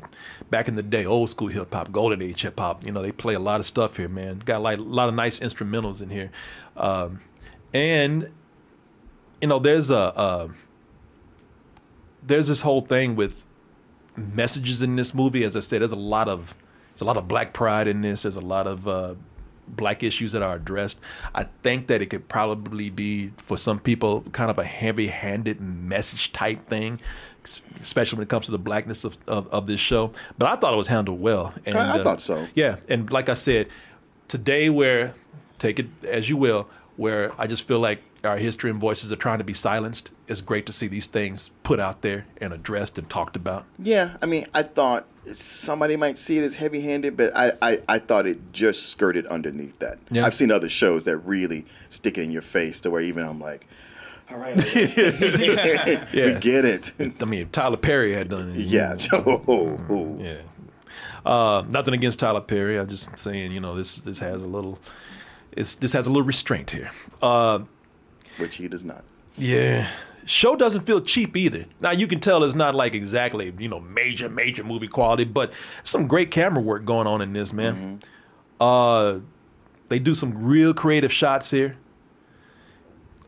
back in the day, old school hip hop, golden age hip hop. You know they play a lot of stuff here, man. Got like a lot of nice instrumentals in here, um, and you know there's a uh, there's this whole thing with messages in this movie. As I said, there's a lot of there's a lot of black pride in this. There's a lot of uh, black issues that are addressed. I think that it could probably be for some people kind of a heavy-handed message type thing, especially when it comes to the blackness of, of, of this show. But I thought it was handled well. And, I, I uh, thought so. Yeah, and like I said, today where, take it as you will, where I just feel like our history and voices are trying to be silenced, it's great to see these things put out there and addressed and talked about. Yeah, I mean, I thought somebody might see it as heavy-handed, but I, I, I thought it just skirted underneath that. Yeah. I've seen other shows that really stick it in your face to where even I'm like, all right, yeah. we get it. I mean, if Tyler Perry had done it. Yeah. Oh, oh. Yeah. Uh, nothing against Tyler Perry. I'm just saying, you know, this this has a little, it's this has a little restraint here. Uh, Which he does not. Yeah. Show doesn't feel cheap either. Now, you can tell it's not like exactly, you know, major, major movie quality, but some great camera work going on in this, man. Mm-hmm. Uh, they do some real creative shots here.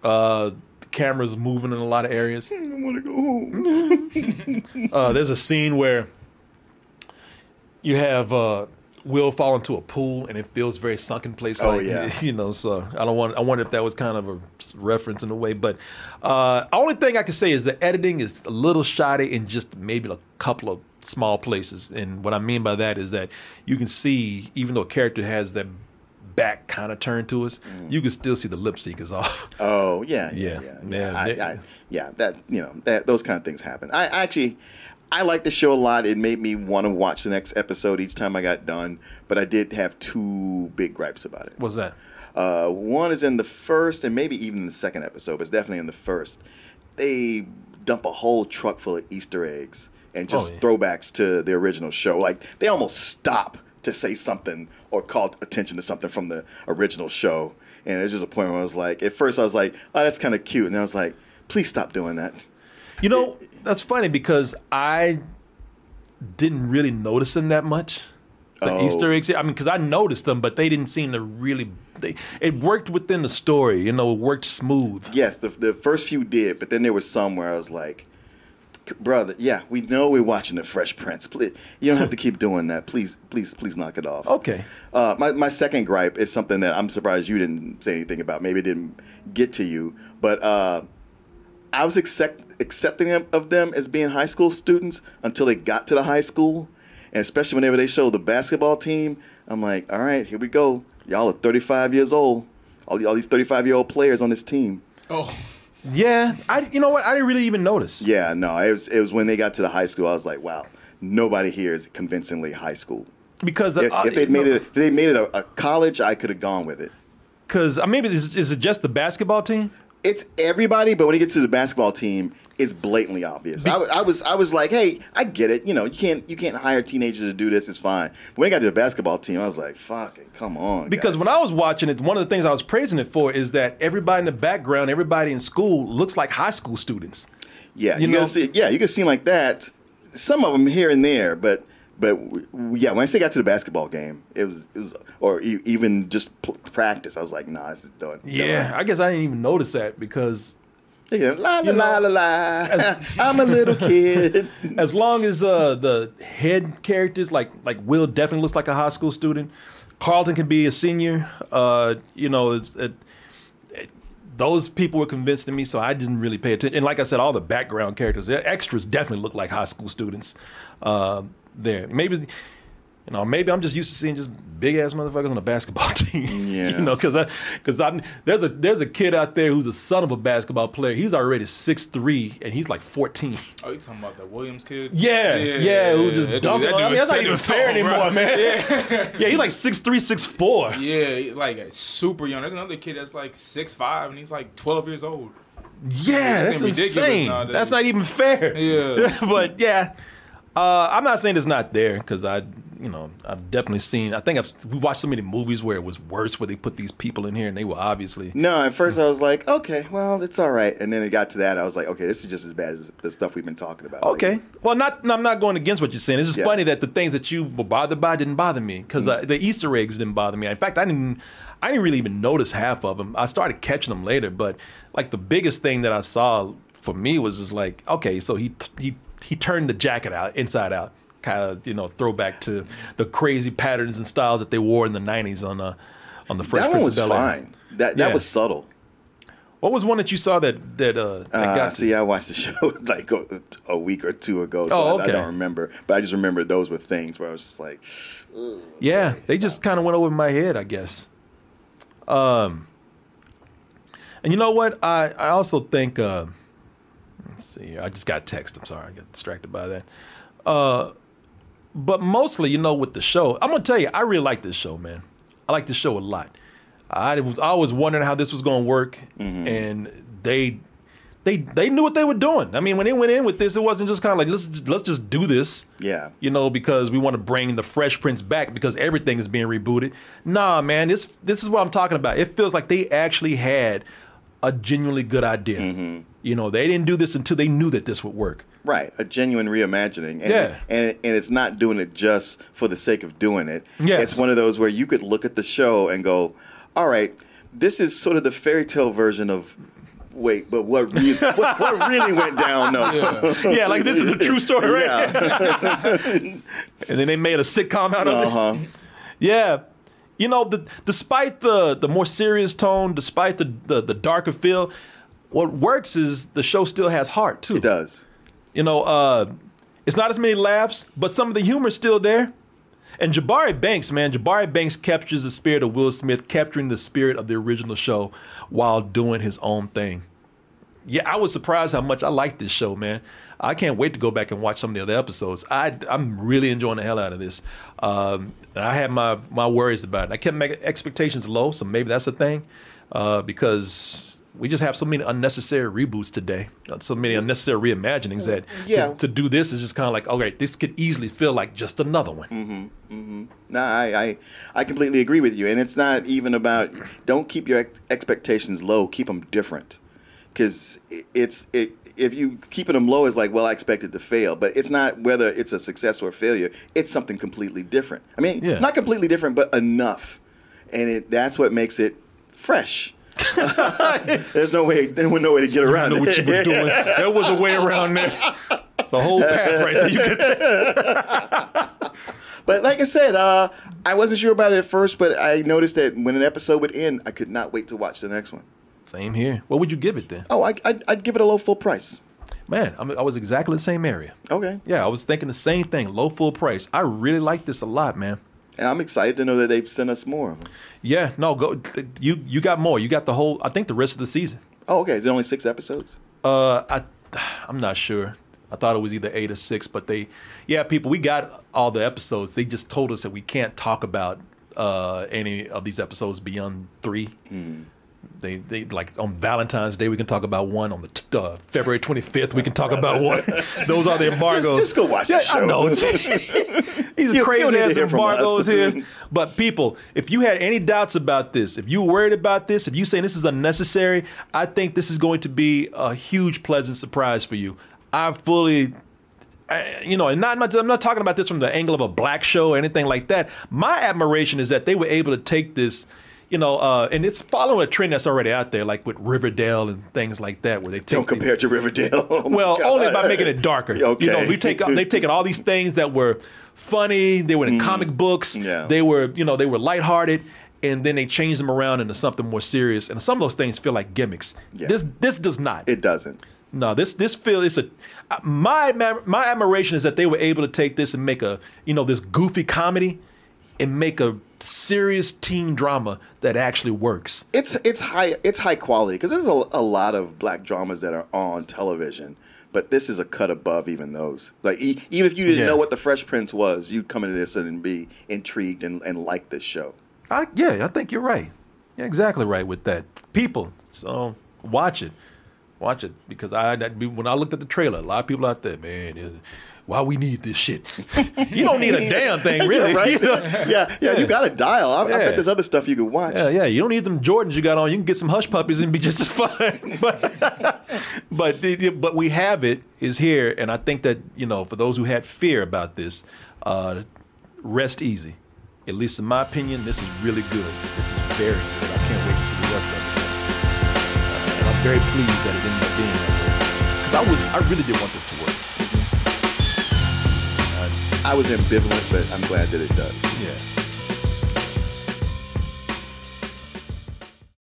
Uh, the camera's moving in a lot of areas. I want to go home. uh, there's a scene where you have uh, Will fall into a pool, and it feels very sunken place. Oh, yeah. You know, so I don't want. I wonder if that was kind of a reference in a way. But uh, only thing I can say is the editing is a little shoddy in just maybe a couple of small places. And what I mean by that is that you can see, even though a character has that back kind of turned to us, mm. you can still see the lip syncers off. Oh, yeah. Yeah. Yeah. Yeah. Yeah. Yeah. I, I, yeah that, you know, that, those kind of things happen. I, I actually. I like the show a lot. It made me want to watch the next episode each time I got done, but I did have two big gripes about it. What's that? Uh, one is in the first and maybe even the second episode, but it's definitely in the first. They dump a whole truck full of Easter eggs and just oh, yeah. throwbacks to the original show. Like, they almost stop to say something or call attention to something from the original show. And it's just a point where I was like, at first I was like, oh, that's kind of cute. And I was like, please stop doing that. You know, that's funny because I didn't really notice them that much. The oh. Easter eggs. I mean, because I noticed them, but they didn't seem to really. They, it worked within the story. You know, it worked smooth. Yes, the the first few did, but then there was some where I was like, Brother, yeah, we know we're watching The Fresh Prince. Please, you don't have to keep doing that. Please, please, please knock it off. Okay. Uh, my, my second gripe is something that I'm surprised you didn't say anything about. Maybe it didn't get to you, but uh, I was accept, accepting of them as being high school students until they got to the high school, and especially whenever they show the basketball team, I'm like, all right, here we go. Y'all are thirty-five years old. All, all these thirty-five-year-old players on this team. Oh, yeah, I you know what? I didn't really even notice. Yeah, no, it was it was when they got to the high school. I was like, wow, nobody here is convincingly high school. Because if, uh, if they made no, it, if they made it a, a college, I could have gone with it. Because uh, maybe this, is it just the basketball team? It's everybody, but when it gets to the basketball team, it's blatantly obvious. Be- I, I was I was like, hey, I get it. You know, you can't you can't hire teenagers to do this. It's fine. But when it got to the basketball team, I was like, fuck it, come on. Because guys. When I was watching it, one of the things I was praising it for is that everybody in the background, everybody in school looks like high school students. Yeah, you, you know? Gotta see. Yeah, you can see like that. Some of them here and there, but but yeah, when I say got to the basketball game, it was it was or even just practice, I was like, nah, this is done. Yeah, I guess I didn't even notice that because. Yeah, la, la, la, la, la. As, I'm a little kid. As long as uh, the head characters, like like Will definitely looks like a high school student. Carlton can be a senior. Uh, you know, it's, it, it, those people were convincing me, so I didn't really pay attention. And like I said, all the background characters, the extras definitely look like high school students. Uh, there, maybe, you know, maybe I'm just used to seeing just big ass motherfuckers on a basketball team. Yeah. You know, because because I'm there's a there's a kid out there who's a son of a basketball player. He's already six three and he's like fourteen. Oh, you talking about that Williams kid? Yeah, yeah, yeah, yeah, who just yeah, dunked. That dude, that I mean, that's not even fair anymore, bro. Man. Yeah. Yeah, he's like six three, six four Yeah, like super young. There's another kid that's like six five and he's like twelve years old. Yeah, it's that's insane. Nowadays. That's not even fair. Yeah, but yeah. Uh, I'm not saying it's not there because I, you know, I've definitely seen. I think I've we watched so many movies where it was worse, where they put these people in here and they were obviously. No, at first I was like, okay, well, it's all right, and then it got to that, I was like, okay, this is just as bad as the stuff we've been talking about. Okay, lately. Well, not no, I'm not going against what you're saying. It's just yeah. funny that the things that you were bothered by didn't bother me because mm-hmm. uh, the Easter eggs didn't bother me. In fact, I didn't, I didn't really even notice half of them. I started catching them later, but like the biggest thing that I saw for me was just like, okay, so he he. He turned the jacket out, inside out, kind of, you know, throwback to the crazy patterns and styles that they wore in the nineties on uh, on the Fresh Prince of Bel-Air. That one was fine. That that yeah. was subtle. What was one that you saw that that, uh, that uh, got see, to? I watched the show like a, a week or two ago, so oh, okay. I, I don't remember. But I just remember those were things where I was just like, ugh, yeah, okay, they stop. Just kind of went over my head, I guess. Um, and you know what? I I also think. Uh, Let's see. I just got text. I'm sorry. I got distracted by that. Uh, but mostly, you know, with the show, I'm going to tell you, I really like this show, man. I like this show a lot. I was I was wondering how this was going to work. Mm-hmm. And they they they knew what they were doing. I mean, when they went in with this, it wasn't just kind of like, let's, let's just do this. Yeah. You know, because we want to bring the Fresh Prince back because everything is being rebooted. Nah, man, this, this is what I'm talking about. It feels like they actually had a genuinely good idea. Mm-hmm. You know, they didn't do this until they knew that this would work. Right, a genuine reimagining. And, yeah. And, and it's not doing it just for the sake of doing it. Yes. It's one of those where you could look at the show and go, all right, this is sort of the fairy tale version of, wait, but what really, what, what really went down, though? Yeah. Yeah, like this is a true story, right? Yeah. And then they made a sitcom out of uh-huh. it. Yeah. You know, the, despite the, the more serious tone, despite the, the, the darker feel, what works is the show still has heart, too. It does. You know, uh, it's not as many laughs, but some of the humor's still there. And Jabari Banks, man, Jabari Banks captures the spirit of Will Smith, capturing the spirit of the original show while doing his own thing. Yeah, I was surprised how much I liked this show, man. I can't wait to go back and watch some of the other episodes. I, I'm really enjoying the hell out of this. Um, I had my, my worries about it. I kept my expectations low, so maybe that's a thing, uh, because... we just have so many unnecessary reboots today, so many unnecessary reimaginings that yeah. to, to do this is just kind of like, okay, this could easily feel like just another one. Mm-hmm, mm-hmm. No, I, I I completely agree with you. And it's not even about, don't keep your expectations low, keep them different. Because it's it, if you keeping them low is like, well, I expect it to fail. But it's not whether it's a success or a failure. It's something completely different. I mean, yeah. not completely different, but enough. And it that's what makes it fresh. There's no way. There was no way to get around. I know what you were doing. There was a way around that. It's a whole path right there you could take. But like I said, uh, I wasn't sure about it at first, but I noticed that when an episode would end, I could not wait to watch the next one. Same here. What would you give it then? Oh, I, I'd, I'd give it a low full price. Man, I, mean, I was exactly the same area. Okay. Yeah, I was thinking the same thing, low full price. I really like this a lot, man. And I'm excited to know that they've sent us more of them. Yeah, no, go. You you got more. You got the whole, I think the rest of the season. Oh, okay. Is it only six episodes? Uh, I, I'm not sure. I thought it was either eight or six, but they, yeah, people, we got all the episodes. They just told us that we can't talk about uh, any of these episodes beyond three. Mm. They, they like on Valentine's Day, we can talk about one. On the t- uh, February twenty-fifth, we can talk about one. Those are the embargoes. Just, just go watch yeah, the show. I know. These you, crazy you ass embargoes here. But people, if you had any doubts about this, if you were worried about this, if you saying this is unnecessary, I think this is going to be a huge pleasant surprise for you. I fully, I, you know, and not, I'm not talking about this from the angle of a black show or anything like that. My admiration is that they were able to take this, you know, uh, and it's following a trend that's already out there, like with Riverdale and things like that, where they take, don't compare it to Riverdale. Oh well, God. Only by making it darker. Okay. You know, we take they've taken all these things that were funny, they were in mm. comic books, yeah. they were, you know, they were lighthearted. And then they change them around into something more serious. And some of those things feel like gimmicks. Yeah. This this does not. It doesn't. No, this this feel it's a my my admiration is that they were able to take this and make a, you know, this goofy comedy and make a serious teen drama that actually works. It's it's high it's high quality because there's a, a lot of black dramas that are on television. But this is a cut above even those. Like e- even if you didn't yeah. know what the Fresh Prince was, you'd come into this and be intrigued and, and like this show. I, yeah, I think you're right. Yeah, exactly right with that. People, so watch it. Watch it. Because I that, when I looked at the trailer, a lot of people out there, man, it, why we need this shit? You don't need a damn thing, really. Yeah, right? You know? yeah, yeah, yeah, you got to dial. I, yeah. I bet there's other stuff you can watch. Yeah, yeah, you don't need them Jordans you got on. You can get some Hush Puppies and be just as fun. but, but, but we have it, is here, and I think that, you know, for those who had fear about this, uh, rest easy. At least in my opinion, this is really good. This is very good. I can't wait to see the rest of it. And I'm very pleased that it ended up being that way. Because I was, I really did want this to work. I was ambivalent, but I'm glad that it does. Yeah.